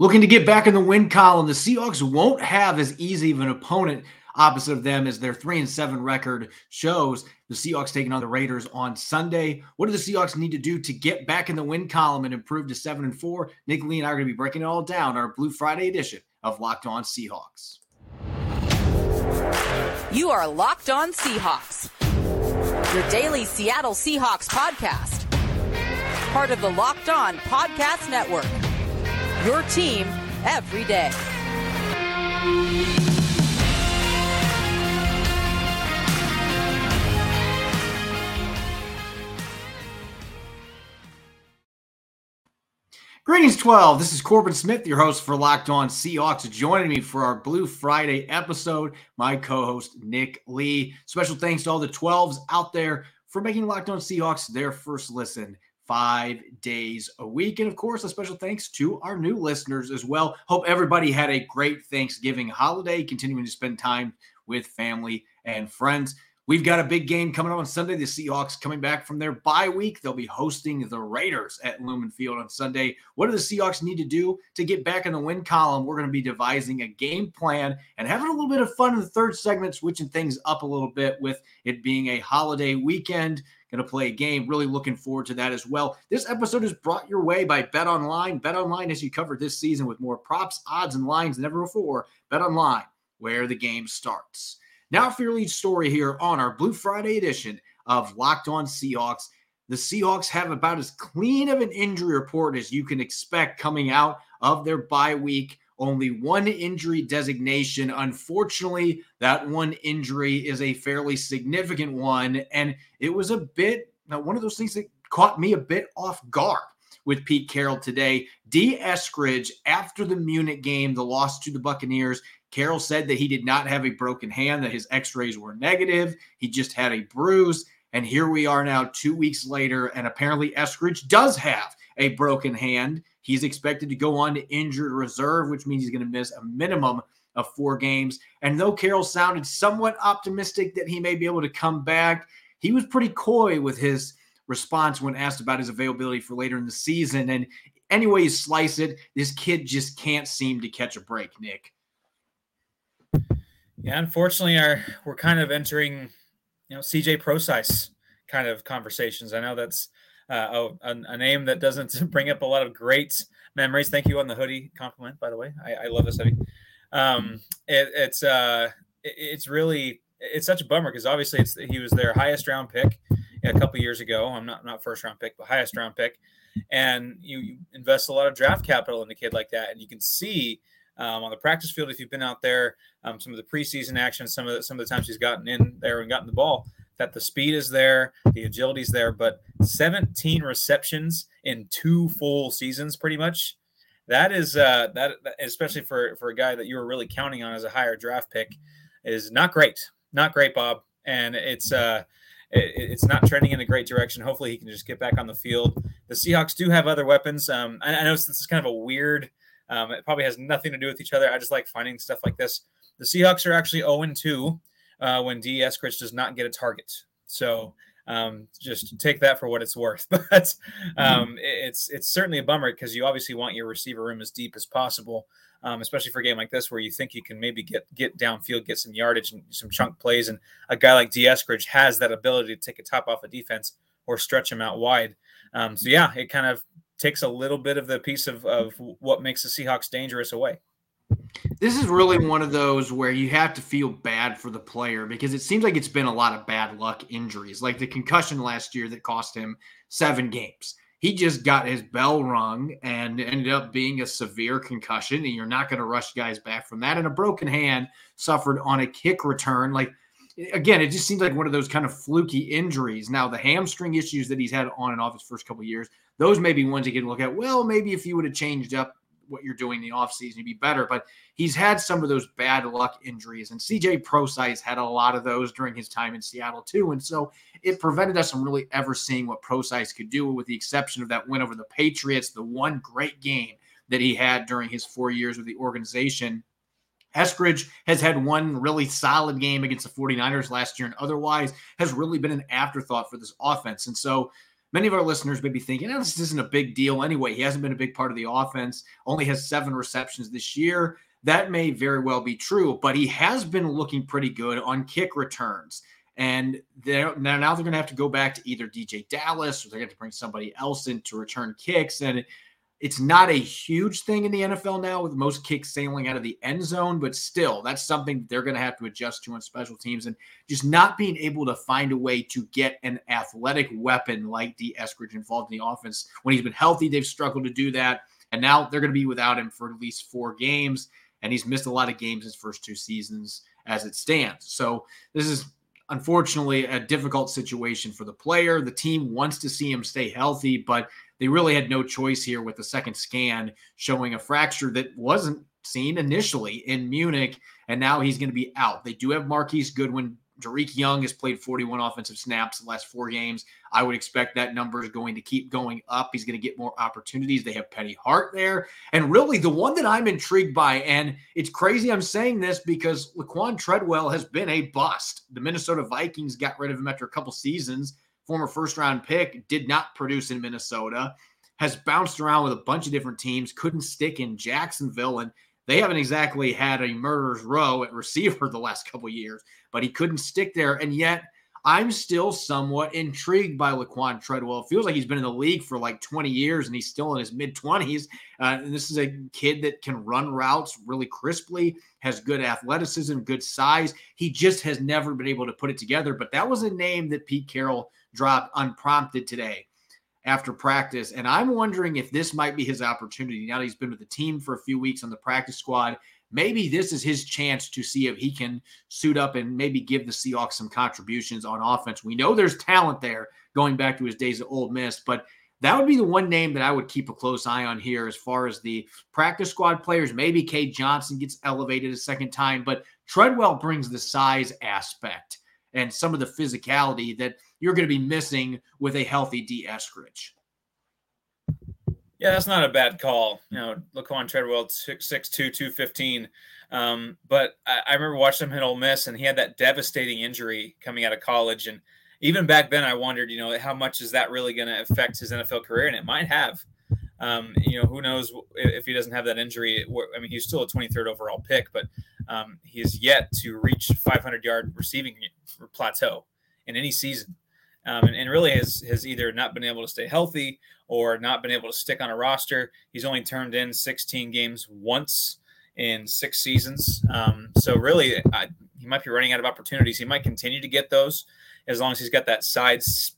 Looking to get back in the win column, the Seahawks won't have as easy of an opponent opposite of them as their 3-7 record shows. The Seahawks taking on the Raiders on Sunday. What do the Seahawks need to do to get back in the win column and improve to 7-4? Nick Lee and I are going to be breaking it all down on our Blue Friday edition of Locked On Seahawks. You are Locked On Seahawks, your daily Seattle Seahawks podcast. Part of the Locked On Podcast Network, your team every day. Greetings, 12. This is Corbin Smith, your host for Locked On Seahawks. Joining me for our Blue Friday episode, my co-host Nick Lee. Special thanks to all the 12s out there for making Locked On Seahawks their first listen 5 days a week. And of course, a special thanks to our new listeners as well. Hope everybody had a great Thanksgiving holiday, continuing to spend time with family and friends. We've got a big game coming up on Sunday. The Seahawks coming back from their bye week. They'll be hosting the Raiders at Lumen Field on Sunday. What do the Seahawks need to do to get back in the win column? We're going to be devising a game plan and having a little bit of fun in the third segment, switching things up a little bit with it being a holiday weekend. Going to play a game. Really looking forward to that as well. This episode is brought your way by Bet Online. Bet Online has you covered this season with more props, odds, and lines than ever before. Bet Online, where the game starts. Now for your lead story here on our Blue Friday edition of Locked On Seahawks. The Seahawks have about as clean of an injury report as you can expect coming out of their bye week. Only one injury designation. Unfortunately, that one injury is a fairly significant one, and it was one of those things that caught me a bit off guard with Pete Carroll today. D. Eskridge, after the Munich game, the loss to the Buccaneers, Carroll said that he did not have a broken hand, that his x-rays were negative. He just had a bruise, and here we are now 2 weeks later, and apparently Eskridge does have a broken hand. He's expected to go on to injured reserve, which means he's going to miss a minimum of 4 games. And though Carroll sounded somewhat optimistic that he may be able to come back, he was pretty coy with his response when asked about his availability for later in the season. And any way you slice it, this kid just can't seem to catch a break, Nick. Yeah, unfortunately, we're kind of entering, CJ Procise kind of conversations. I know that's a name that doesn't bring up a lot of great memories. Thank you on the hoodie compliment, by the way. I love this hoodie. It's such a bummer because obviously he was their highest round pick a couple years ago. I'm not first round pick, but highest round pick. And you invest a lot of draft capital in a kid like that, and you can see on the practice field if you've been out there, some of the preseason action, some of the times he's gotten in there and gotten the ball, that the speed is there, the agility is there, but 17 receptions in 2 full seasons, pretty much. That is especially for a guy that you were really counting on as a higher draft pick, is not great. Not great, Bob. And it's not trending in a great direction. Hopefully he can just get back on the field. The Seahawks do have other weapons. I know this is kind of a weird, it probably has nothing to do with each other. I just like finding stuff like this. The Seahawks are actually 0-2. When D. Eskridge does not get a target. So just take that for what it's worth. But it's certainly a bummer because you obviously want your receiver room as deep as possible, especially for a game like this where you think you can maybe get downfield, get some yardage and some chunk plays. And a guy like D. Eskridge has that ability to take a top off a defense or stretch him out wide. It kind of takes a little bit of the piece of what makes the Seahawks dangerous away. This is really one of those where you have to feel bad for the player because it seems like it's been a lot of bad luck injuries, like the concussion last year that cost him 7 games. He just got his bell rung and ended up being a severe concussion, and you're not going to rush guys back from that. And a broken hand suffered on a kick return. Like, again, it just seems like one of those kind of fluky injuries. Now, the hamstring issues that he's had on and off his first couple of years, those may be ones you can look at. Well, maybe if you would have changed up what you're doing in the offseason, you'd be better. But he's had some of those bad luck injuries, and CJ Procise had a lot of those during his time in Seattle too. And so it prevented us from really ever seeing what Procise could do, with the exception of that win over the Patriots, the one great game that he had during his 4 years with the organization. Eskridge has had one really solid game against the 49ers last year and otherwise has really been an afterthought for this offense. And so Many of our listeners may be thinking, this isn't a big deal anyway. He hasn't been a big part of the offense, only has 7 receptions this year. That may very well be true, but he has been looking pretty good on kick returns. And now they're going to have to go back to either DJ Dallas, or they're going to have to bring somebody else in to return kicks. And it's not a huge thing in the NFL now, with most kicks sailing out of the end zone, but still, that's something they're going to have to adjust to on special teams. And just not being able to find a way to get an athletic weapon like D. Eskridge involved in the offense. When he's been healthy, they've struggled to do that. And now they're going to be without him for at least 4 games. And he's missed a lot of games his first 2 seasons as it stands. So this is unfortunately a difficult situation for the player. The team wants to see him stay healthy, but they really had no choice here with the second scan showing a fracture that wasn't seen initially in Munich, and now he's going to be out. They do have Marquise Goodwin. Tariq Young has played 41 offensive snaps the last 4 games. I would expect that number is going to keep going up. He's going to get more opportunities. They have Penny Hart there. And really, the one that I'm intrigued by, and it's crazy I'm saying this because Laquan Treadwell has been a bust. The Minnesota Vikings got rid of him after a couple seasons. Former first-round pick, did not produce in Minnesota, has bounced around with a bunch of different teams, couldn't stick in Jacksonville, and they haven't exactly had a murderer's row at receiver the last couple of years, but he couldn't stick there. And yet I'm still somewhat intrigued by Laquan Treadwell. It feels like he's been in the league for like 20 years and he's still in his mid-20s. And this is a kid that can run routes really crisply, has good athleticism, good size. He just has never been able to put it together. But that was a name that Pete Carroll dropped unprompted today after practice, and I'm wondering if this might be his opportunity. Now that he's been with the team for a few weeks on the practice squad, maybe this is his chance to see if he can suit up and maybe give the Seahawks some contributions on offense. We know there's talent there going back to his days at Ole Miss, but that would be the one name that I would keep a close eye on here as far as the practice squad players. Maybe K. Johnson gets elevated a second time, but Treadwell brings the size aspect and some of the physicality that you're going to be missing with a healthy D. Eskridge. Yeah, that's not a bad call. You know, Laquan Treadwell, 6'2", 215. But I remember watching him hit Ole Miss, and he had that devastating injury coming out of college. And even back then I wondered, how much is that really going to affect his NFL career? And it might have. Who knows if he doesn't have that injury. I mean, he's still a 23rd overall pick, but he is yet to reach 500-yard receiving plateau in any season. And really has either not been able to stay healthy or not been able to stick on a roster. He's only turned in 16 games once in 6 seasons. So really, he might be running out of opportunities. He might continue to get those as long as he's got that size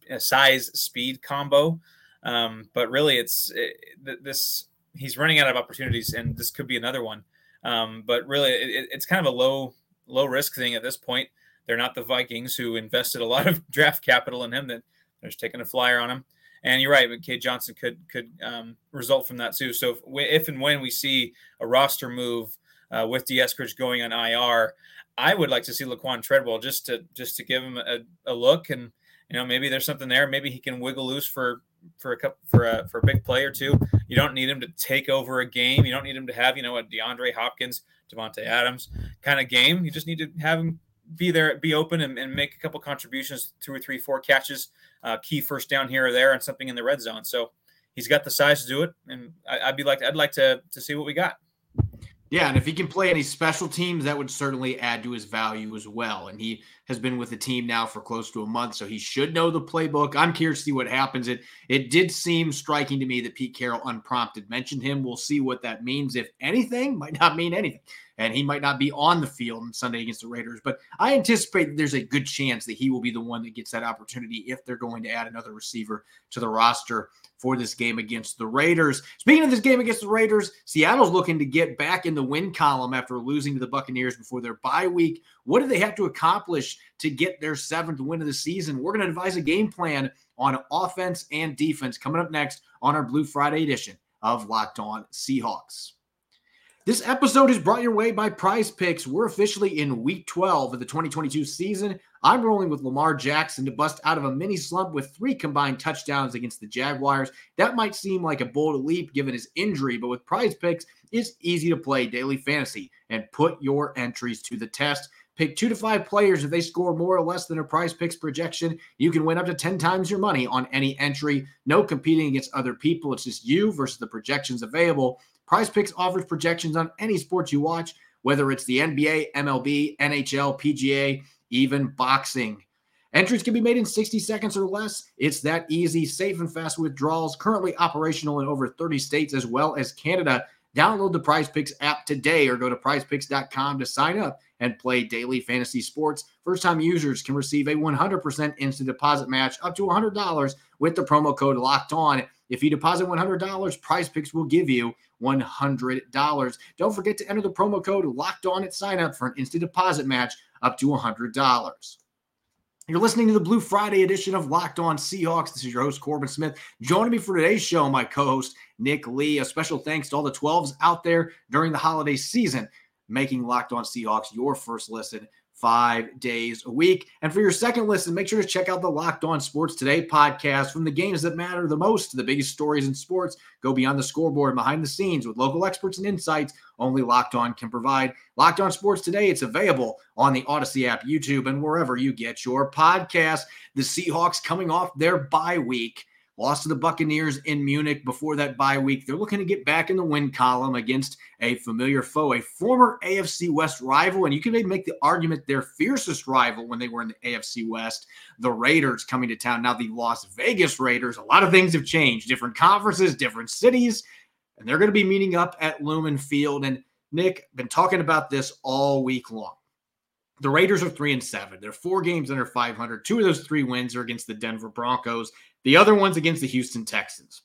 speed combo. But really, he's running out of opportunities, and this could be another one. But really, it's kind of a low risk thing at this point. They're not the Vikings, who invested a lot of draft capital in him. That they're just taking a flyer on him. And you're right, but K. Johnson could result from that too. So if and when we see a roster move with D. Eskridge going on IR, I would like to see Laquan Treadwell just to give him a look, and maybe there's something there. Maybe he can wiggle loose for a big play or two. You don't need him to take over a game. You don't need him to have a DeAndre Hopkins, Davante Adams kind of game. You just need to have him be there, be open, and make a couple contributions, 2 or 3, 4 catches, key first down here or there, and something in the red zone. So he's got the size to do it, and I'd like to see what we got. Yeah, and if he can play any special teams, that would certainly add to his value as well. And he has been with the team now for close to a month, so he should know the playbook. I'm curious to see what happens. It did seem striking to me that Pete Carroll unprompted mentioned him. We'll see what that means. If anything, might not mean anything. And he might not be on the field on Sunday against the Raiders. But I anticipate there's a good chance that he will be the one that gets that opportunity if they're going to add another receiver to the roster for this game against the Raiders. Speaking of this game against the Raiders, Seattle's looking to get back in the win column after losing to the Buccaneers before their bye week. What do they have to accomplish to get their 7th win of the season? We're going to devise a game plan on offense and defense coming up next on our Blue Friday edition of Locked On Seahawks. This episode is brought your way by PrizePicks. We're officially in week 12 of the 2022 season. I'm rolling with Lamar Jackson to bust out of a mini slump with 3 combined touchdowns against the Jaguars. That might seem like a bold leap given his injury, but with PrizePicks, it's easy to play daily fantasy and put your entries to the test. Pick 2 to 5 players. If they score more or less than a PrizePicks projection, you can win up to 10 times your money on any entry. No competing against other people. It's just you versus the projections available. PrizePicks offers projections on any sports you watch, whether it's the NBA, MLB, NHL, PGA, even boxing. Entries can be made in 60 seconds or less. It's that easy. Safe and fast withdrawals, currently operational in over 30 states as well as Canada. Download the PrizePicks app today or go to prizepicks.com to sign up and play daily fantasy sports. First-time users can receive a 100% instant deposit match up to $100 with the promo code Locked On. If you deposit $100, PrizePicks will give you $100. Don't forget to enter the promo code Locked On at sign up for an instant deposit match up to $100. You're listening to the Blue Friday edition of Locked On Seahawks. This is your host, Corbin Smith. Joining me for today's show, my co-host, Nick Lee. A special thanks to all the 12s out there during the holiday season, making Locked On Seahawks your first listen 5 days a week. And for your second listen, make sure to check out the Locked On Sports Today podcast. From the games that matter the most to the biggest stories in sports, go beyond the scoreboard, behind the scenes with local experts and insights only Locked On can provide. Locked On Sports Today, it's available on the Odyssey app, YouTube, and wherever you get your podcast. The Seahawks coming off their bye week, lost to the Buccaneers in Munich before that bye week. They're looking to get back in the win column against a familiar foe, a former AFC West rival, and you can maybe make the argument their fiercest rival when they were in the AFC West, the Raiders coming to town. Now the Las Vegas Raiders, a lot of things have changed, different conferences, different cities, and they're going to be meeting up at Lumen Field. And Nick, been talking about this all week long. The Raiders are 3-7. They're 4 games under 500. 2 of those 3 wins are against the Denver Broncos. The other one's against the Houston Texans.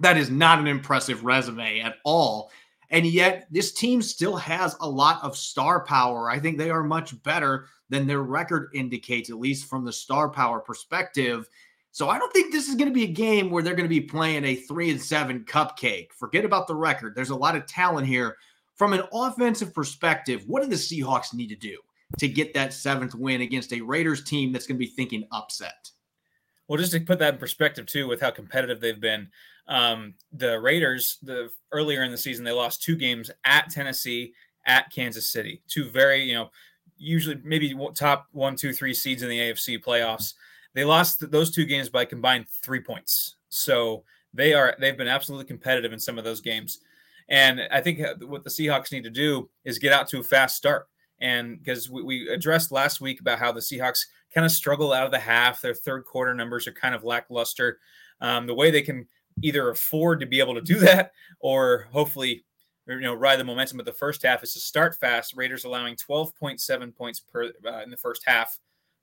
That is not an impressive resume at all. And yet this team still has a lot of star power. I think they are much better than their record indicates, at least from the star power perspective. So I don't think this is going to be a game where they're going to be playing a 3-7 cupcake. Forget about the record. There's a lot of talent here. From an offensive perspective, what do the Seahawks need to do to get that 7th win against a Raiders team that's going to be thinking upset? Well, just to put that in perspective, too, with how competitive they've been, the Raiders, earlier in the season, they lost 2 games at Tennessee, at Kansas City. 2 very, usually maybe top 1, 2, 3 seeds in the AFC playoffs. They lost those 2 games by combined 3 points. So they've been absolutely competitive in some of those games. And I think what the Seahawks need to do is get out to a fast start. And because we addressed last week about how the Seahawks kind of struggle out of the half, their third quarter numbers are kind of lackluster. The way they can either afford to be able to do that or hopefully, ride the momentum of the first half is to start fast. Raiders allowing 12.7 points in the first half,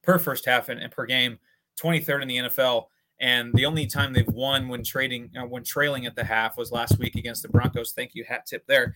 and per game, 23rd in the NFL. And the only time they've won when trailing at the half was last week against the Broncos. Thank you, hat tip there,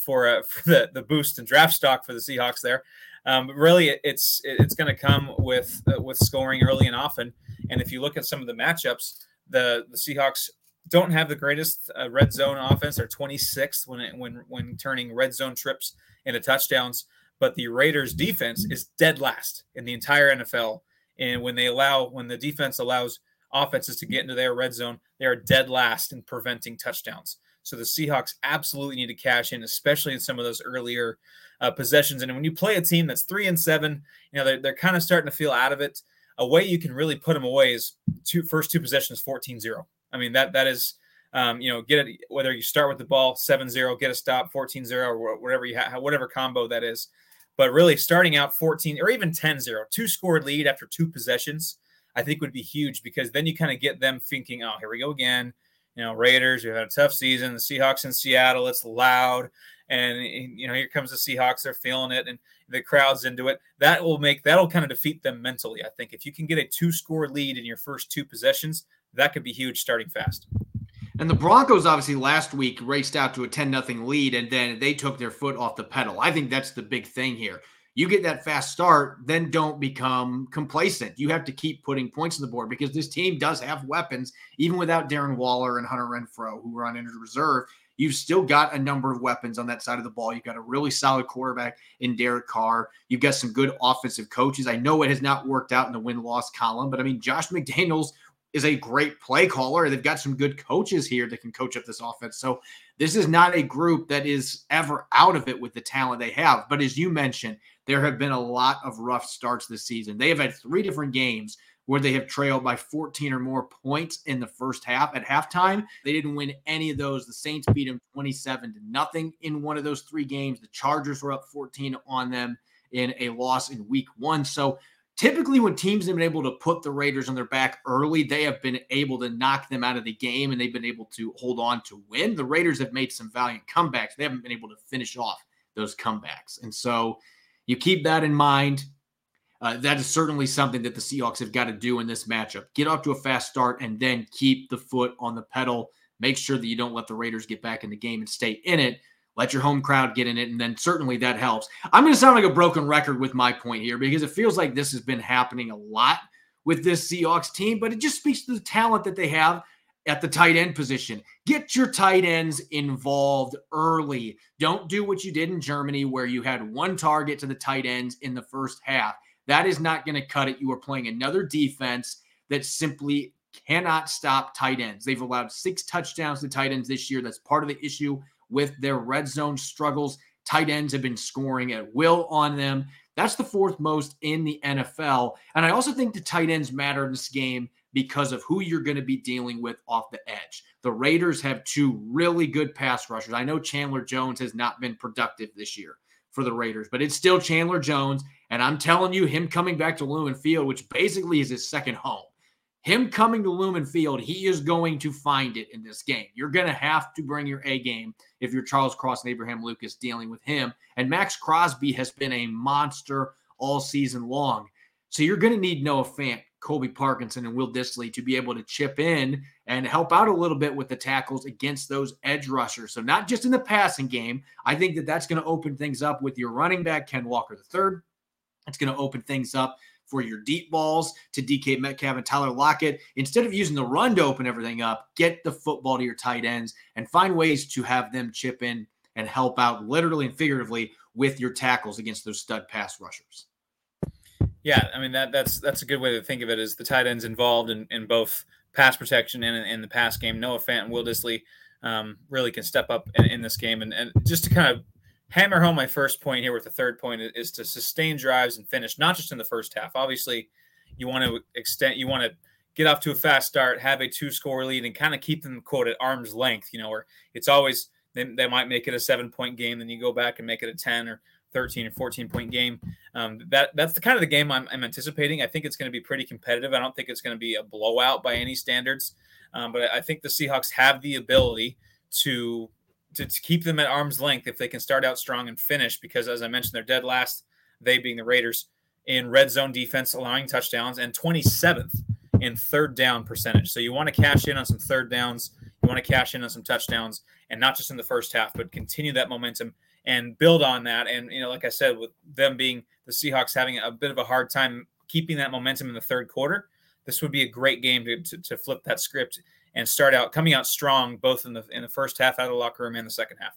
for the boost in draft stock for the Seahawks there. Really, it's going to come with scoring early and often. And if you look at some of the matchups, the Seahawks don't have the greatest red zone offense. They're 26th when turning red zone trips into touchdowns. But the Raiders' defense is dead last in the entire NFL. And when the defense allows offenses to get into their red zone, they are dead last in preventing touchdowns. So the Seahawks absolutely need to cash in, especially in some of those earlier possessions. And when you play a team that's 3-7, they're kind of starting to feel out of it. A way you can really put them away is first 2 possessions, 14-0. I mean, that is, get it, whether you start with the ball 7-0, get a stop 14-0, or whatever you have, whatever combo that is. But really starting out 14 or even 10-0, 2-score lead after 2 possessions, I think would be huge, because then you kind of get them thinking, oh, here we go again. Raiders, we've had a tough season. The Seahawks in Seattle, it's loud. And, here comes the Seahawks. They're feeling it. And the crowd's into it. That'll kind of defeat them mentally, I think. If you can get a 2-score lead in your first 2 possessions, that could be huge starting fast. And the Broncos, obviously, last week raced out to a 10-0 lead, and then they took their foot off the pedal. I think that's the big thing here. You get that fast start, then don't become complacent. You have to keep putting points on the board, because this team does have weapons, even without Darren Waller and Hunter Renfrow, who were on injured reserve. You've still got a number of weapons on that side of the ball. You've got a really solid quarterback in Derek Carr. You've got some good offensive coaches. I know it has not worked out in the win-loss column, but, Josh McDaniels is a great play caller. They've got some good coaches here that can coach up this offense. So this is not a group that is ever out of it with the talent they have. But as you mentioned, there have been a lot of rough starts this season. They have had three different games where they have trailed by 14 or more points in the first half. At halftime, they didn't win any of those. The Saints beat them 27-0 in one of those three games. The Chargers were up 14 on them in a loss in week 1. So typically when teams have been able to put the Raiders on their back early, they have been able to knock them out of the game, and they've been able to hold on to win. The Raiders have made some valiant comebacks. They haven't been able to finish off those comebacks. And so you keep that in mind. That is certainly something that the Seahawks have got to do in this matchup. Get off to a fast start and then keep the foot on the pedal. Make sure that you don't let the Raiders get back in the game and stay in it. Let your home crowd get in it, and then certainly that helps. I'm going to sound like a broken record with my point here because it feels like this has been happening a lot with this Seahawks team, but it just speaks to the talent that they have at the tight end position. Get your tight ends involved early. Don't do what you did in Germany where you had one target to the tight ends in the first half. That is not going to cut it. You are playing another defense that simply cannot stop tight ends. They've allowed 6 touchdowns to tight ends this year. That's part of the issue with their red zone struggles. Tight ends have been scoring at will on them. That's the 4th most in the NFL. And I also think the tight ends matter in this game because of who you're going to be dealing with off the edge. The Raiders have 2 really good pass rushers. I know Chandler Jones has not been productive this year for the Raiders, but it's still Chandler Jones. And I'm telling you, him coming back to Lumen Field, which basically is his second home, him coming to Lumen Field, he is going to find it in this game. You're going to have to bring your A game if you're Charles Cross and Abraham Lucas dealing with him. And Max Crosby has been a monster all season long. So you're going to need Noah Fant, Colby Parkinson, and Will Disley to be able to chip in and help out a little bit with the tackles against those edge rushers. So not just in the passing game. I think that that's going to open things up with your running back, Ken Walker III. It's going to open things up for your deep balls to DK Metcalf and Tyler Lockett. Instead of using the run to open everything up, get the football to your tight ends and find ways to have them chip in and help out literally and figuratively with your tackles against those stud pass rushers. Yeah, I mean, that's a good way to think of it, is the tight ends involved in both pass protection and the pass game. Noah Fant and Will Disley really can step up in this game. And just to kind of hammer home my first point here with the third point is to sustain drives and finish, not just in the first half. Obviously, you want to get off to a fast start, have a 2-score lead, and kind of keep them, quote, at arm's length, where it's always they might make it a 7-point game, then you go back and make it a 10 or 13 or 14-point game. That's the kind of the game I'm anticipating. I think it's going to be pretty competitive. I don't think it's going to be a blowout by any standards, but I think the Seahawks have the ability to keep them at arm's length if they can start out strong and finish, because as I mentioned, they're dead last, they being the Raiders, in red zone defense, allowing touchdowns, and 27th in third down percentage. So you want to cash in on some third downs, you want to cash in on some touchdowns, and not just in the first half, but continue that momentum and build on that. And, like I said, with them being the Seahawks having a bit of a hard time keeping that momentum in the third quarter, this would be a great game to flip that script and start out coming out strong, both in the first half out of the locker room and the second half.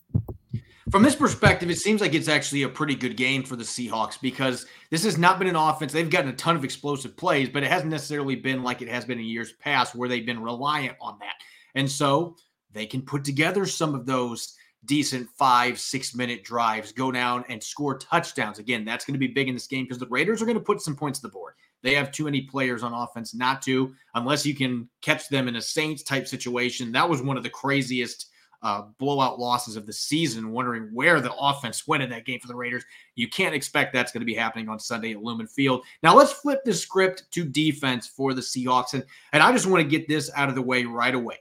From this perspective, it seems like it's actually a pretty good game for the Seahawks, because this has not been an offense. They've gotten a ton of explosive plays, but it hasn't necessarily been like it has been in years past where they've been reliant on that. And so they can put together some of those decent 5-6 minute drives, go down and score touchdowns. Again, that's going to be big in this game because the Raiders are going to put some points to the board. They have too many players on offense not to, unless you can catch them in a Saints-type situation. That was one of the craziest blowout losses of the season, wondering where the offense went in that game for the Raiders. You can't expect that's going to be happening on Sunday at Lumen Field. Now let's flip the script to defense for the Seahawks, and I just want to get this out of the way right away.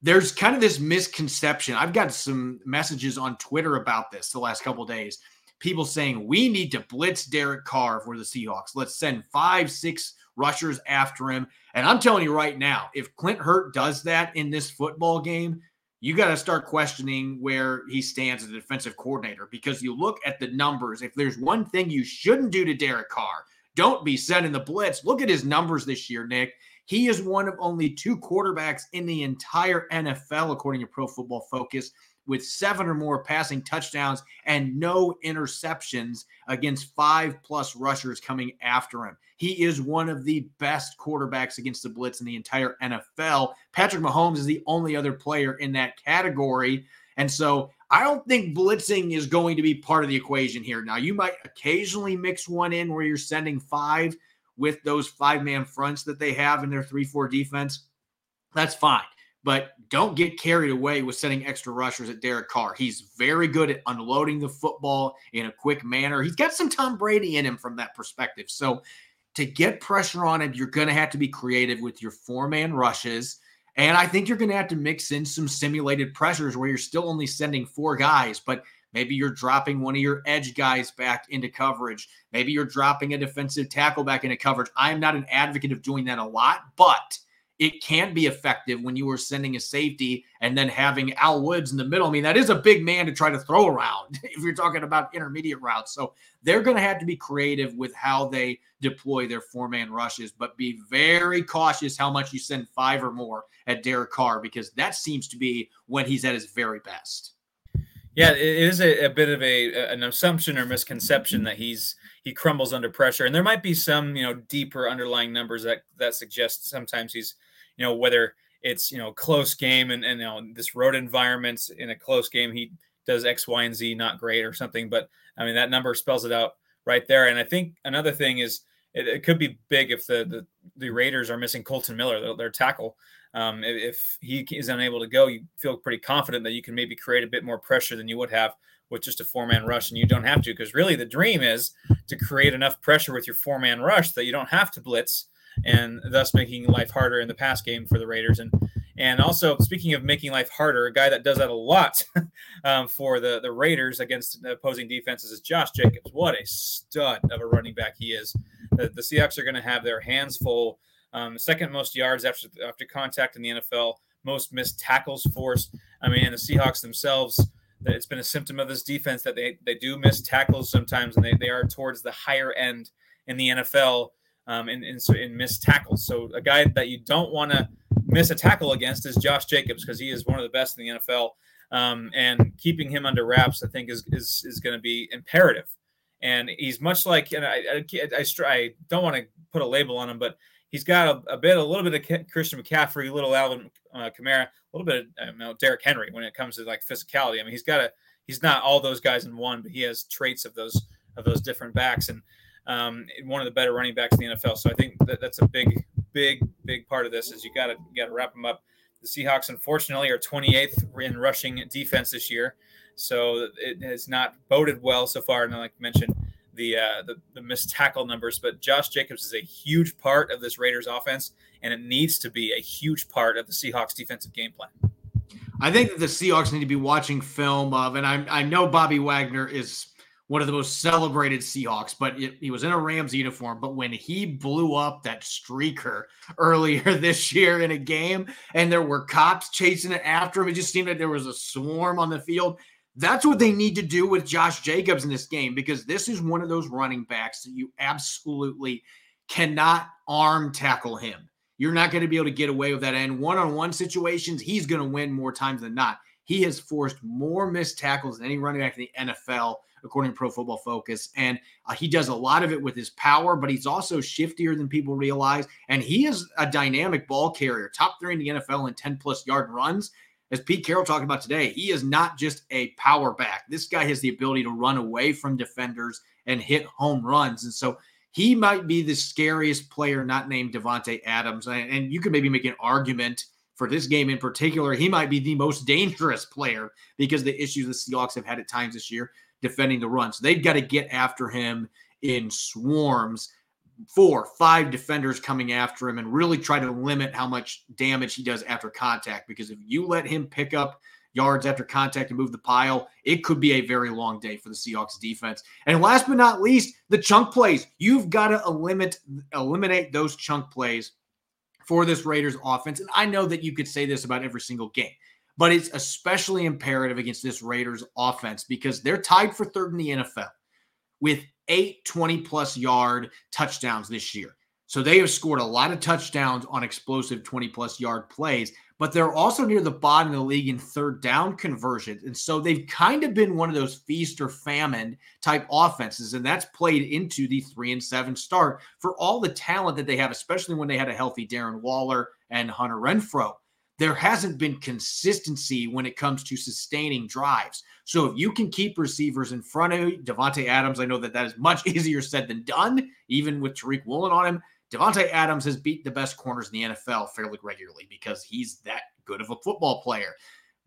There's kind of this misconception. I've got some messages on Twitter about this the last couple of days. People saying, we need to blitz Derek Carr for the Seahawks. Let's send 5-6 rushers after him. And I'm telling you right now, if Clint Hurt does that in this football game, you got to start questioning where he stands as a defensive coordinator, because you look at the numbers. If there's one thing you shouldn't do to Derek Carr, don't be sending the blitz. Look at his numbers this year, Nick. He is one of only two quarterbacks in the entire NFL, according to Pro Football Focus, with 7 or more passing touchdowns and no interceptions against 5+ rushers coming after him. He is one of the best quarterbacks against the blitz in the entire NFL. Patrick Mahomes is the only other player in that category. And so I don't think blitzing is going to be part of the equation here. Now, you might occasionally mix one in where you're sending 5 with those 5-man fronts that they have in their 3-4 defense. That's fine. But don't get carried away with sending extra rushers at Derek Carr. He's very good at unloading the football in a quick manner. He's got some Tom Brady in him from that perspective. So to get pressure on him, you're going to have to be creative with your 4-man rushes. And I think you're going to have to mix in some simulated pressures where you're still only sending 4 guys, but maybe you're dropping one of your edge guys back into coverage. Maybe you're dropping a defensive tackle back into coverage. I'm not an advocate of doing that a lot, but it can be effective when you are sending a safety and then having Al Woods in the middle. I mean, that is a big man to try to throw around if you're talking about intermediate routes. So they're going to have to be creative with how they deploy their 4-man rushes, but be very cautious how much you send 5 or more at Derek Carr, because that seems to be when he's at his very best. Yeah, it is a bit of an assumption or misconception that he crumbles under pressure. And there might be some, deeper underlying numbers that suggest sometimes he's, whether it's, close game and this road environment's in a close game, he does X, Y, and Z not great or something. But I mean, that number spells it out right there. And I think another thing is it could be big if the Raiders are missing Kolton Miller, their tackle. If he is unable to go, you feel pretty confident that you can maybe create a bit more pressure than you would have with just a 4-man rush, and you don't have to, because really the dream is to create enough pressure with your 4-man rush that you don't have to blitz, and thus making life harder in the pass game for the Raiders. And also, speaking of making life harder, a guy that does that a lot for the Raiders against opposing defenses is Josh Jacobs. What a stud of a running back he is. The Seahawks are going to have their hands full. Second most yards after contact in the NFL, most missed tackles forced. I mean, the Seahawks themselves, it's been a symptom of this defense that they do miss tackles sometimes, and they are towards the higher end in the NFL in missed tackles. So a guy that you don't want to miss a tackle against is Josh Jacobs, because he is one of the best in the NFL. And keeping him under wraps, I think, is going to be imperative. And he's much like, and I don't want to put a label on him, but he's got a little bit of Christian McCaffrey, a little Alvin Kamara, a little bit of Derrick Henry when it comes to like physicality. I mean, he's not all those guys in one, but he has traits of those different backs, and one of the better running backs in the NFL. So I think that's a big part of this is you got to wrap him up. The Seahawks, unfortunately, are 28th in rushing defense this year, so it has not boded well so far. And like I mentioned, the missed tackle numbers, but Josh Jacobs is a huge part of this Raiders offense, and it needs to be a huge part of the Seahawks defensive game plan. I think that the Seahawks need to be watching film of, and I know Bobby Wagner is one of the most celebrated Seahawks, but he was in a Rams uniform, but when he blew up that streaker earlier this year in a game, and there were cops chasing it after him, it just seemed like there was a swarm on the field. That's what they need to do with Josh Jacobs in this game, because this is one of those running backs that you absolutely cannot arm tackle him. You're not going to be able to get away with that. And one-on-one situations, he's going to win more times than not. He has forced more missed tackles than any running back in the NFL, according to Pro Football Focus. And he does a lot of it with his power, but he's also shiftier than people realize. And he is a dynamic ball carrier, top 3 in the NFL in 10+ yard runs. As Pete Carroll talked about today, he is not just a power back. This guy has the ability to run away from defenders and hit home runs. And so he might be the scariest player not named Davante Adams. And you could maybe make an argument for this game in particular. He might be the most dangerous player because the issues the Seahawks have had at times this year defending the run. So they've got to get after him in swarms. 4-5 defenders coming after him, and really try to limit how much damage he does after contact, because if you let him pick up yards after contact and move the pile, it could be a very long day for the Seahawks defense. And last but not least, the chunk plays. You've got to eliminate those chunk plays for this Raiders offense. And I know that you could say this about every single game, but it's especially imperative against this Raiders offense, because they're tied for 3rd in the NFL with 8 20+ yard touchdowns this year. So they have scored a lot of touchdowns on explosive 20-plus yard plays, but they're also near the bottom of the league in third down conversions. And so they've kind of been one of those feast or famine type offenses, and that's played into the 3-7 start for all the talent that they have, especially when they had a healthy Darren Waller and Hunter Renfrow. There hasn't been consistency when it comes to sustaining drives. So if you can keep receivers in front of you, Davante Adams, I know that is much easier said than done, even with Tariq Woolen on him. Davante Adams has beat the best corners in the NFL fairly regularly because he's that good of a football player.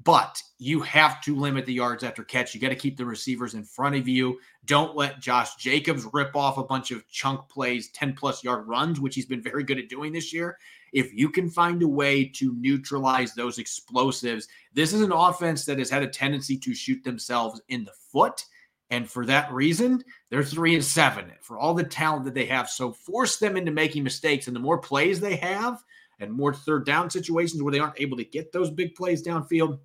But you have to limit the yards after catch. You got to keep the receivers in front of you. Don't let Josh Jacobs rip off a bunch of chunk plays, 10-plus yard runs, which he's been very good at doing this year. If you can find a way to neutralize those explosives, this is an offense that has had a tendency to shoot themselves in the foot. And for that reason, they're 3-7 for all the talent that they have. So force them into making mistakes. And the more plays they have and more third down situations where they aren't able to get those big plays downfield,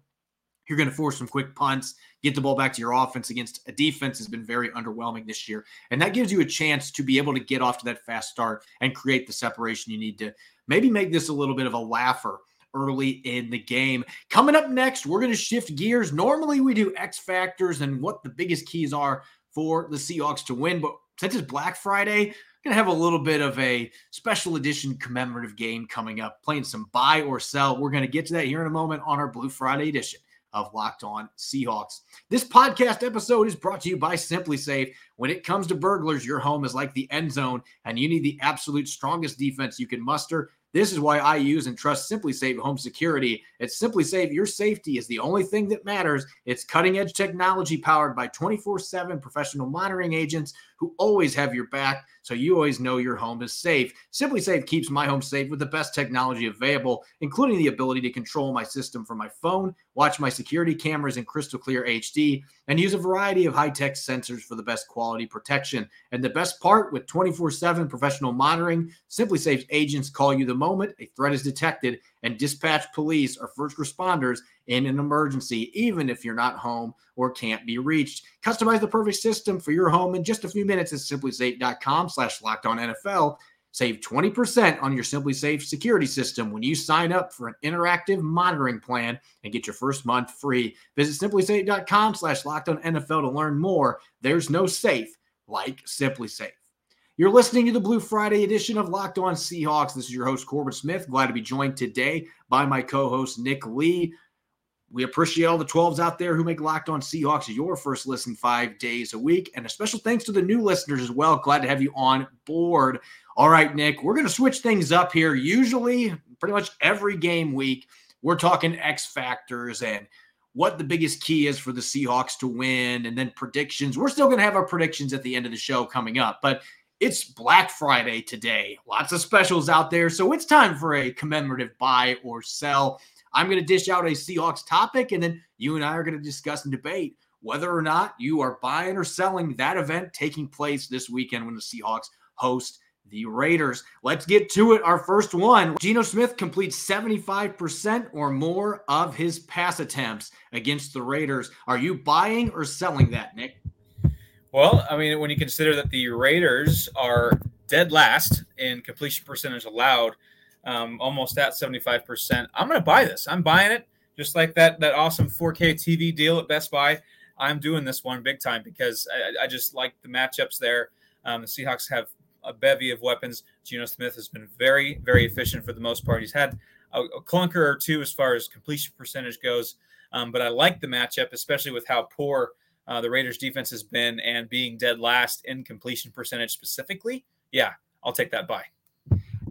you're going to force some quick punts, get the ball back to your offense against a defense has been very underwhelming this year. And that gives you a chance to be able to get off to that fast start and create the separation you need to maybe make this a little bit of a laugher early in the game. Coming up next, we're going to shift gears. Normally we do X factors and what the biggest keys are for the Seahawks to win. But since it's Black Friday, going to have a little bit of a special edition commemorative game coming up, playing some buy or sell. We're going to get to that here in a moment on our Blue Friday edition of Locked On Seahawks. This podcast episode is brought to you by SimpliSafe. When it comes to burglars, your home is like the end zone, and you need the absolute strongest defense you can muster. This is why I use and trust SimpliSafe Home Security. At SimpliSafe, your safety is the only thing that matters. It's cutting-edge technology powered by 24/7 professional monitoring agents who always have your back, so you always know your home is safe. SimpliSafe keeps my home safe with the best technology available, including the ability to control my system from my phone, watch my security cameras in crystal clear HD, and use a variety of high-tech sensors for the best quality protection. And the best part, with 24/7 professional monitoring, SimpliSafe's agents call you the moment a threat is detected and dispatch police or first responders in an emergency, even if you're not home or can't be reached. Customize the perfect system for your home in just a few minutes at SimpliSafe.com/LockedOnNFL. Save 20% on your SimpliSafe security system when you sign up for an interactive monitoring plan and get your first month free. Visit SimpliSafe.com/LockedOnNFL to learn more. There's no safe like SimpliSafe. You're listening to the Blue Friday edition of Locked On Seahawks. This is your host, Corbin Smith. Glad to be joined today by my co-host, Nick Lee. We appreciate all the 12s out there who make Locked On Seahawks your first listen 5 days a week. And a special thanks to the new listeners as well. Glad to have you on board. All right, Nick, we're going to switch things up here. Usually, pretty much every game week, we're talking X factors and what the biggest key is for the Seahawks to win, and then predictions. We're still going to have our predictions at the end of the show coming up, but it's Black Friday today. Lots of specials out there. So it's time for a commemorative buy or sell. I'm going to dish out a Seahawks topic, and then you and I are going to discuss and debate whether or not you are buying or selling that event taking place this weekend when the Seahawks host the Raiders. Let's get to it. Our first one, Geno Smith completes 75% or more of his pass attempts against the Raiders. Are you buying or selling that, Nick? Well, I mean, when you consider that the Raiders are dead last in completion percentage allowed, almost at 75%, I'm going to buy this. I'm buying it. Just like that awesome 4K TV deal at Best Buy, I'm doing this one big time because I just like the matchups there. The Seahawks have a bevy of weapons. Geno Smith has been very, very efficient for the most part. He's had a clunker or two as far as completion percentage goes, but I like the matchup, especially with how poor the Raiders defense has been and being dead last in completion percentage specifically. Yeah, I'll take that buy.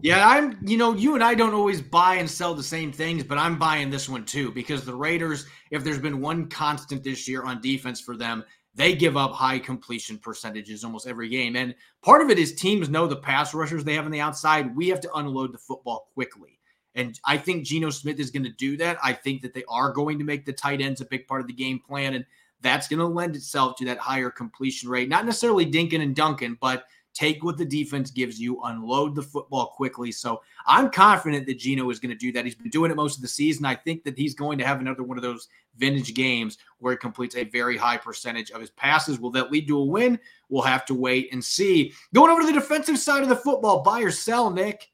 Yeah, you and I don't always buy and sell the same things, but I'm buying this one too, because the Raiders, if there's been one constant this year on defense for them, they give up high completion percentages almost every game. And part of it is teams know the pass rushers they have on the outside. We have to unload the football quickly. And I think Geno Smith is going to do that. I think that they are going to make the tight ends a big part of the game plan. And that's going to lend itself to that higher completion rate. Not necessarily Dinkin and Duncan, but Take what the defense gives you, unload the football quickly. So I'm confident that Geno is going to do that. He's been doing it most of the season. I think that he's going to have another one of those vintage games where he completes a very high percentage of his passes. Will that lead to a win? We'll have to wait and see. Going over to the defensive side of the football, buy or sell, Nick.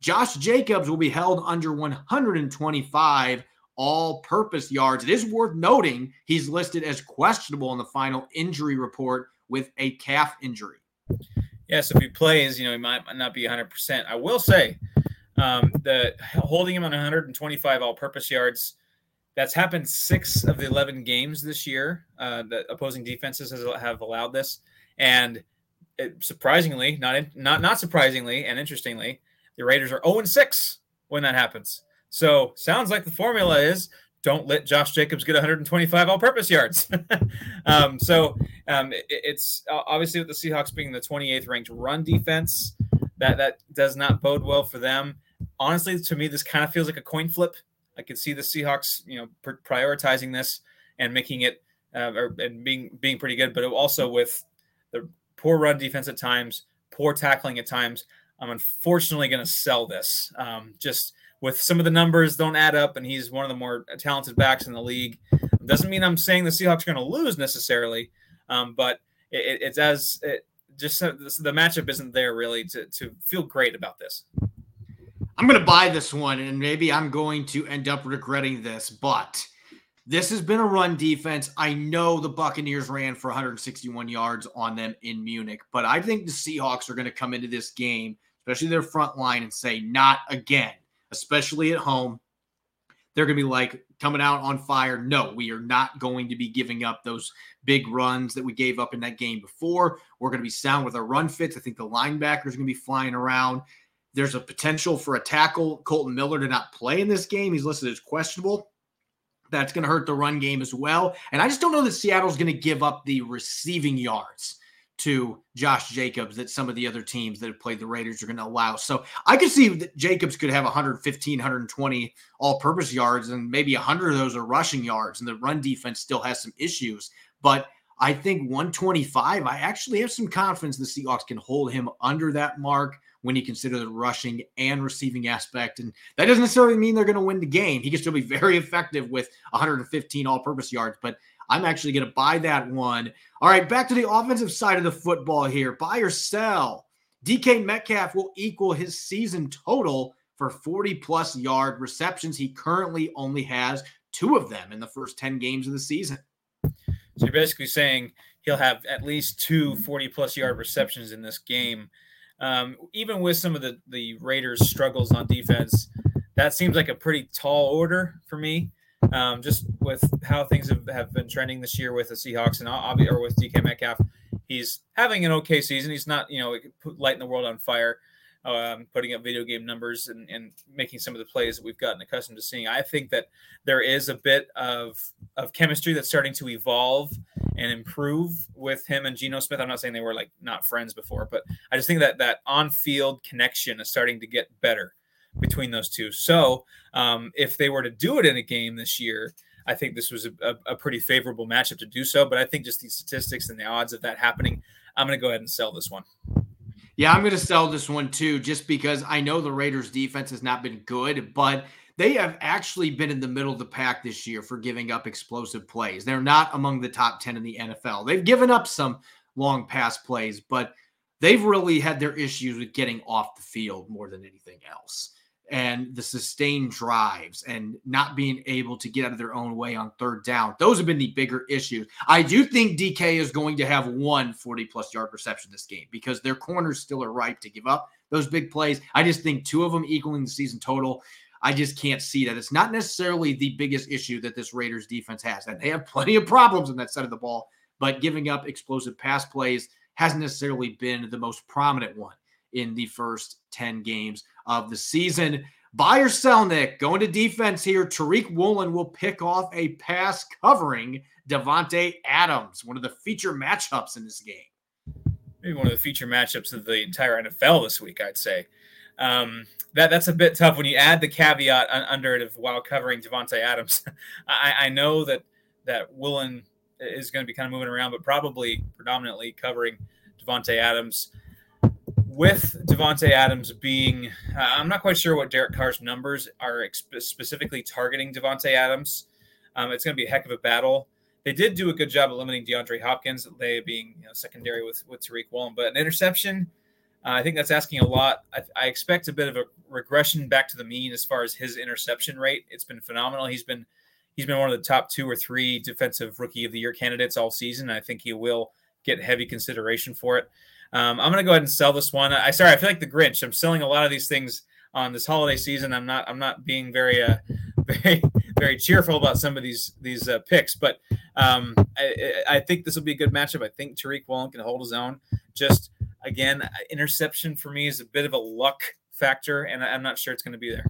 Josh Jacobs will be held under 125 all-purpose yards. It is worth noting he's listed as questionable in the final injury report with a calf injury. Yeah, so if he plays, he might not be 100%. I will say that holding him on 125 all-purpose yards, that's happened 6 of the 11 games this year. The opposing defenses have allowed this. And surprisingly, not surprisingly and interestingly, the Raiders are 0-6 when that happens. So sounds like the formula is don't let Josh Jacobs get 125 all-purpose yards. It's obviously with the Seahawks being the 28th ranked run defense, that does not bode well for them. Honestly, to me, this kind of feels like a coin flip. I could see the Seahawks, prioritizing this and making it and being pretty good, but also with the poor run defense at times, poor tackling at times. I'm unfortunately going to sell this. With some of the numbers don't add up, and he's one of the more talented backs in the league. Doesn't mean I'm saying the Seahawks are going to lose necessarily, but the matchup isn't there really to feel great about this. I'm going to buy this one, and maybe I'm going to end up regretting this, but this has been a run defense. I know the Buccaneers ran for 161 yards on them in Munich, but I think the Seahawks are going to come into this game, especially their front line, and say, not again. Especially at home, they're going to be like coming out on fire. No, we are not going to be giving up those big runs that we gave up in that game before. We're going to be sound with our run fits. I think the linebackers are going to be flying around. There's a potential for a tackle. Kolton Miller to not play in this game. He's listed as questionable. That's going to hurt the run game as well. And I just don't know that Seattle's going to give up the receiving yards to Josh Jacobs that some of the other teams that have played the Raiders are going to allow. So I could see that Jacobs could have 115, 120 all-purpose yards, and maybe 100 of those are rushing yards, and the run defense still has some issues. But I think 125, I actually have some confidence the Seahawks can hold him under that mark when you consider the rushing and receiving aspect. And that doesn't necessarily mean they're going to win the game. He can still be very effective with 115 all-purpose yards, but I'm actually going to buy that one. All right, back to the offensive side of the football here. Buy or sell. DK Metcalf will equal his season total for 40-plus yard receptions. He currently only has 2 of them in the first 10 games of the season. So you're basically saying he'll have at least 2 40-plus yard receptions in this game. Even with some of the Raiders' struggles on defense, that seems like a pretty tall order for me. Just with how things have been trending this year with the Seahawks and or with DK Metcalf, he's having an okay season. He's not, lighting the world on fire, putting up video game numbers and making some of the plays that we've gotten accustomed to seeing. I think that there is a bit of chemistry that's starting to evolve and improve with him and Geno Smith. I'm not saying they were not friends before, but I just think that on-field connection is starting to get better between those two. So if they were to do it in a game this year, I think this was a pretty favorable matchup to do so. But I think just the statistics and the odds of that happening, I'm going to go ahead and sell this one. Yeah, I'm going to sell this one too, just because I know the Raiders defense has not been good, but they have actually been in the middle of the pack this year for giving up explosive plays. They're not among the top 10 in the NFL. They've given up some long pass plays, but they've really had their issues with getting off the field more than anything else, and the sustained drives and not being able to get out of their own way on third down. Those have been the bigger issues. I do think DK is going to have 1 40-plus yard reception this game because their corners still are ripe to give up those big plays. I just think 2 of them equaling the season total, I just can't see that. It's not necessarily the biggest issue that this Raiders defense has, and they have plenty of problems on that side of the ball, but giving up explosive pass plays hasn't necessarily been the most prominent one in the first 10 games of the season. Buy or sell, Nick? Going to defense here. Tariq Woolen will pick off a pass covering Davante Adams, one of the feature matchups in this game. Maybe one of the feature matchups of the entire NFL this week, I'd say. That's a bit tough when you add the caveat under it of while covering Davante Adams. I know that Woolen is going to be kind of moving around, but probably predominantly covering Davante Adams. with Davante Adams being, I'm not quite sure what Derek Carr's numbers are specifically targeting Davante Adams. It's going to be a heck of a battle. They did do a good job of limiting DeAndre Hopkins, they being secondary with Tariq Woolen. But an interception, I think that's asking a lot. I expect a bit of a regression back to the mean as far as his interception rate. It's been phenomenal. He's been one of the top 2 or 3 defensive rookie of the year candidates all season. I think he will get heavy consideration for it. I'm going to go ahead and sell this one. I feel like the Grinch. I'm selling a lot of these things on this holiday season. I'm not being very very very cheerful about some of these picks, but I think this will be a good matchup. I think Tariq Woolen can hold his own. Just again, interception for me is a bit of a luck factor, and I'm not sure it's going to be there.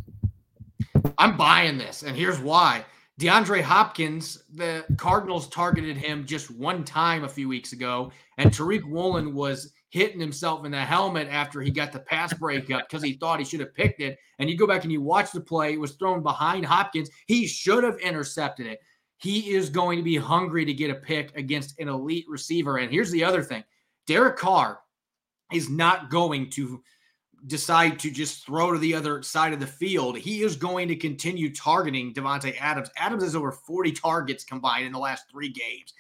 I'm buying this, and here's why. DeAndre Hopkins, the Cardinals targeted him just one time a few weeks ago, and Tariq Woolen was hitting himself in the helmet after he got the pass breakup because he thought he should have picked it. And you go back and you watch the play. It was thrown behind Hopkins. He should have intercepted it. He is going to be hungry to get a pick against an elite receiver. And here's the other thing. Derek Carr is not going to decide to just throw to the other side of the field. He is going to continue targeting Davante Adams. Adams has over 40 targets combined in the last 3 games.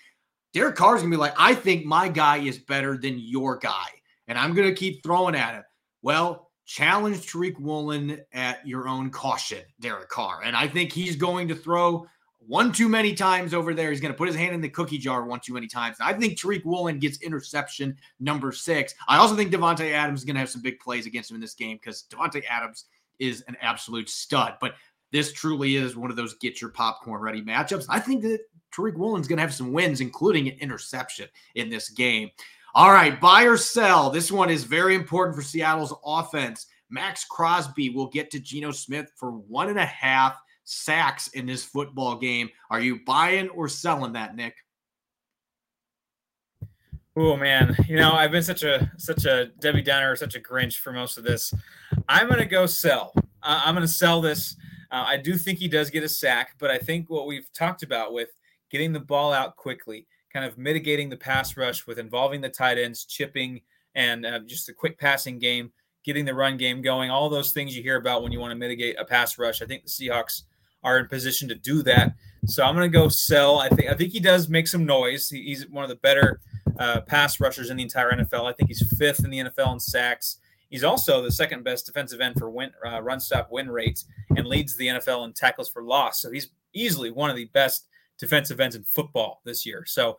Derek Carr's going to be like, I think my guy is better than your guy, and I'm going to keep throwing at him. Well, challenge Tariq Woolen at your own caution, Derek Carr. And I think he's going to throw one too many times over there. He's going to put his hand in the cookie jar one too many times. I think Tariq Woolen gets interception number 6. I also think Davante Adams is going to have some big plays against him in this game because Davante Adams is an absolute stud. But this truly is one of those get-your-popcorn-ready matchups. I think that Tariq Woolen's going to have some wins, including an interception in this game. All right, buy or sell. This one is very important for Seattle's offense. Max Crosby will get to Geno Smith for 1.5 sacks in this football game. Are you buying or selling that, Nick? Oh man, I've been such a Debbie Downer, such a Grinch for most of this. I'm going to go sell. I'm going to sell this. I do think he does get a sack, but I think what we've talked about with getting the ball out quickly, kind of mitigating the pass rush with involving the tight ends, chipping, and just a quick passing game, getting the run game going, all those things you hear about when you want to mitigate a pass rush. I think the Seahawks are in position to do that. So I'm going to go sell. I think he does make some noise. He's one of the better pass rushers in the entire NFL. I think he's 5th in the NFL in sacks. He's also the 2nd best defensive end for run-stop win rates and leads the NFL in tackles for loss. So he's easily one of the best defensive ends in football this year. So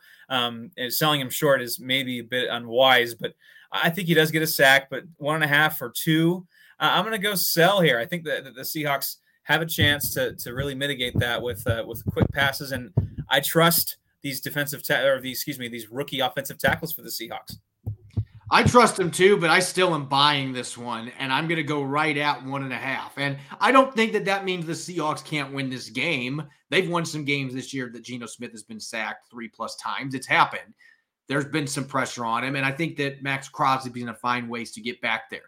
selling him short is maybe a bit unwise, but I think he does get a sack, but 1.5 or 2. I'm going to go sell here. I think that the Seahawks have a chance to really mitigate that with quick passes, and I trust these these rookie offensive tackles for the Seahawks. I trust them too, but I still am buying this one, and I'm going to go right at 1.5. And I don't think that means the Seahawks can't win this game. They've won some games this year that Geno Smith has been sacked 3+ times. It's happened. There's been some pressure on him, and I think that Max Crosby is going to find ways to get back there.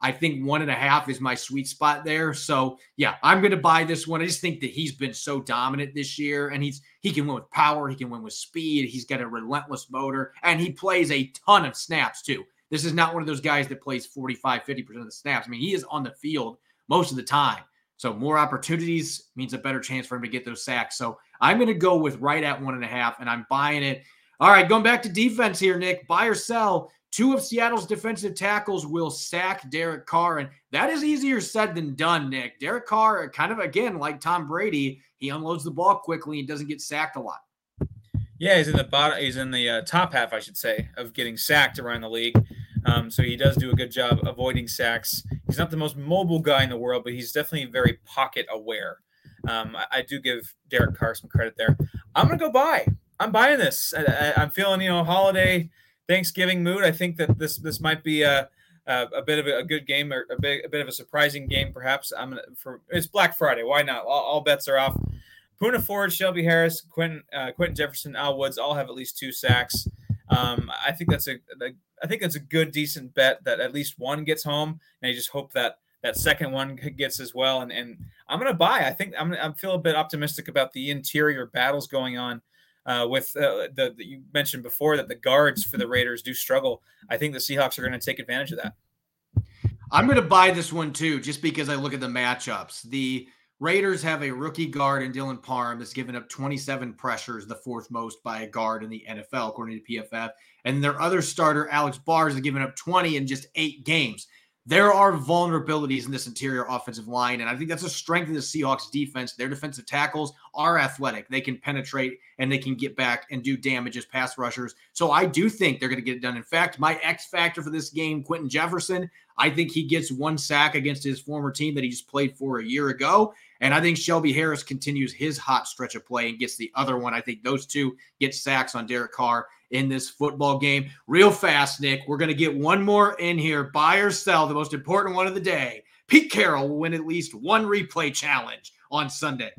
I think 1.5 is my sweet spot there. So, yeah, I'm going to buy this one. I just think that he's been so dominant this year, and he can win with power. He can win with speed. He's got a relentless motor, and he plays a ton of snaps too. This is not one of those guys that plays 45, 50% of the snaps. I mean, he is on the field most of the time. So more opportunities means a better chance for him to get those sacks. So I'm going to go with right at 1.5, and I'm buying it. All right, going back to defense here, Nick. Buy or sell. 2 of Seattle's defensive tackles will sack Derek Carr, and that is easier said than done, Nick. Derek Carr, kind of, again, like Tom Brady, he unloads the ball quickly and doesn't get sacked a lot. Yeah, he's in the top half, I should say, of getting sacked around the league. So he does do a good job avoiding sacks. He's not the most mobile guy in the world, but he's definitely very pocket aware. I do give Derek Carr some credit there. I'm going to go buy. I'm buying this. I'm feeling, holiday – Thanksgiving mood. I think that this might be a bit of a good game, or a bit of a surprising game, perhaps. It's Black Friday. Why not? All bets are off. Poona Ford, Shelby Harris, Quentin Jefferson, Al Woods all have at least 2 sacks. I think that's a good, decent bet that at least one gets home, and I just hope that second one gets as well. And I'm gonna buy. I think I feel a bit optimistic about the interior battles going on. You mentioned before that the guards for the Raiders do struggle. I think the Seahawks are going to take advantage of that. I'm going to buy this one too, just because I look at the matchups. The Raiders have a rookie guard in Dylan Parham that's given up 27 pressures, the fourth most by a guard in the NFL, according to PFF. And their other starter, Alex Barrs, has given up 20 in just 8 games. There are vulnerabilities in this interior offensive line, and I think that's a strength of the Seahawks defense. Their defensive tackles are athletic. They can penetrate, and they can get back and do damage as pass rushers. So I do think they're going to get it done. In fact, my X factor for this game, Quentin Jefferson, I think he gets 1 sack against his former team that he just played for a year ago, and I think Shelby Harris continues his hot stretch of play and gets the other one. I think those two get sacks on Derek Carr in this football game. Real fast, Nick, we're going to get one more in here. Buy or sell, the most important one of the day. Pete Carroll will win at least 1 replay challenge on Sunday.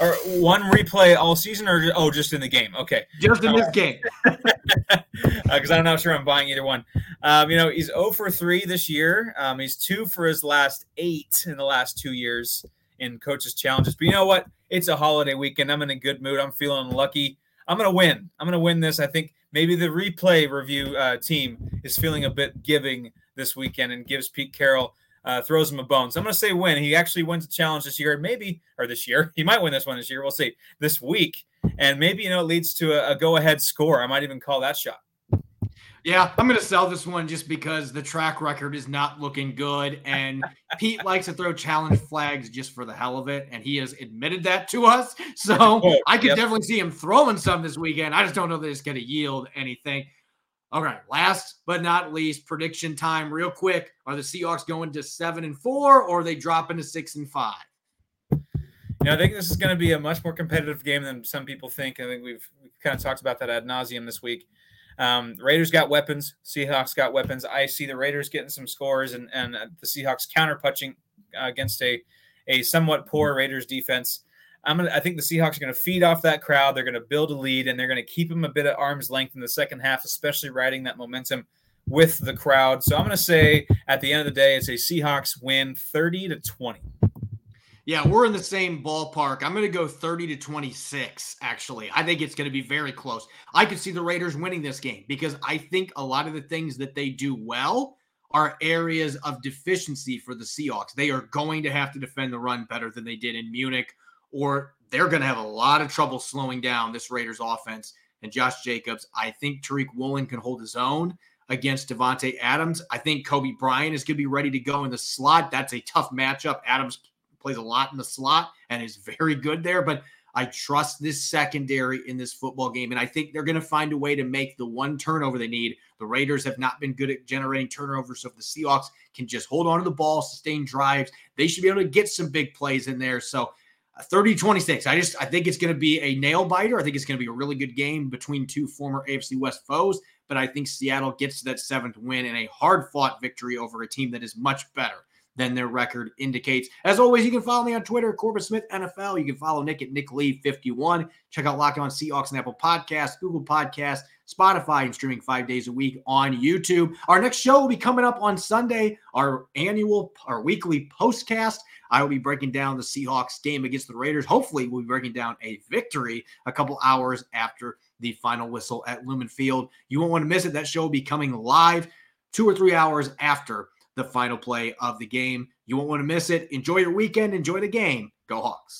Or 1 replay all season, or just in the game? Okay. Just in this game. Because I'm not sure I'm buying either one. He's 0 for 3 this year. He's 2 for his last 8 in the last 2 years in coaches' challenges. But you know what? It's a holiday weekend. I'm in a good mood. I'm feeling lucky. I'm going to win. I'm going to win this. I think maybe the replay review team is feeling a bit giving this weekend and gives Pete Carroll, throws him a bone. So I'm going to say win. He actually wins the challenge this year, He might win this one this year. We'll see this week. And maybe, it leads to a go-ahead score. I might even call that shot. Yeah, I'm going to sell this one just because the track record is not looking good. And Pete likes to throw challenge flags just for the hell of it. And he has admitted that to us. So I could definitely see him throwing some this weekend. I just don't know that it's going to yield anything. All right. Last but not least, prediction time real quick. Are the Seahawks going to 7-4 or are they dropping to 6-5? I think this is going to be a much more competitive game than some people think. I think we've kind of talked about that ad nauseum this week. Raiders got weapons. Seahawks got weapons. I see the Raiders getting some scores and the Seahawks counterpunching against a somewhat poor Raiders defense. I think the Seahawks are going to feed off that crowd. They're going to build a lead, and they're going to keep them a bit at arm's length in the second half, especially riding that momentum with the crowd. So I'm going to say at the end of the day, it's a Seahawks win 30-20. Yeah, we're in the same ballpark. I'm going to go 30-26, actually. I think it's going to be very close. I could see the Raiders winning this game because I think a lot of the things that they do well are areas of deficiency for the Seahawks. They are going to have to defend the run better than they did in Munich, or they're going to have a lot of trouble slowing down this Raiders offense. And Josh Jacobs, I think Tariq Woolen can hold his own against Davante Adams. I think Kobe Bryant is going to be ready to go in the slot. That's a tough matchup. Adams plays a lot in the slot and is very good there, but I trust this secondary in this football game, and I think they're going to find a way to make the one turnover they need. The Raiders have not been good at generating turnovers, so if the Seahawks can just hold on to the ball, sustain drives, they should be able to get some big plays in there. So 30-26, I think it's going to be a nail-biter. I think it's going to be a really good game between two former AFC West foes, but I think Seattle gets to that 7th win in a hard-fought victory over a team that is much better than their record indicates. As always, you can follow me on Twitter, Corbin Smith NFL. You can follow Nick at Nick Lee 51. Check out Locked On Seahawks and Apple Podcasts, Google Podcasts, Spotify, and streaming 5 days a week on YouTube. Our next show will be coming up on Sunday, our weekly postcast. I will be breaking down the Seahawks game against the Raiders. Hopefully, we'll be breaking down a victory a couple hours after the final whistle at Lumen Field. You won't want to miss it. That show will be coming live 2 or 3 hours after the final play of the game. You won't want to miss it. Enjoy your weekend. Enjoy the game. Go Hawks.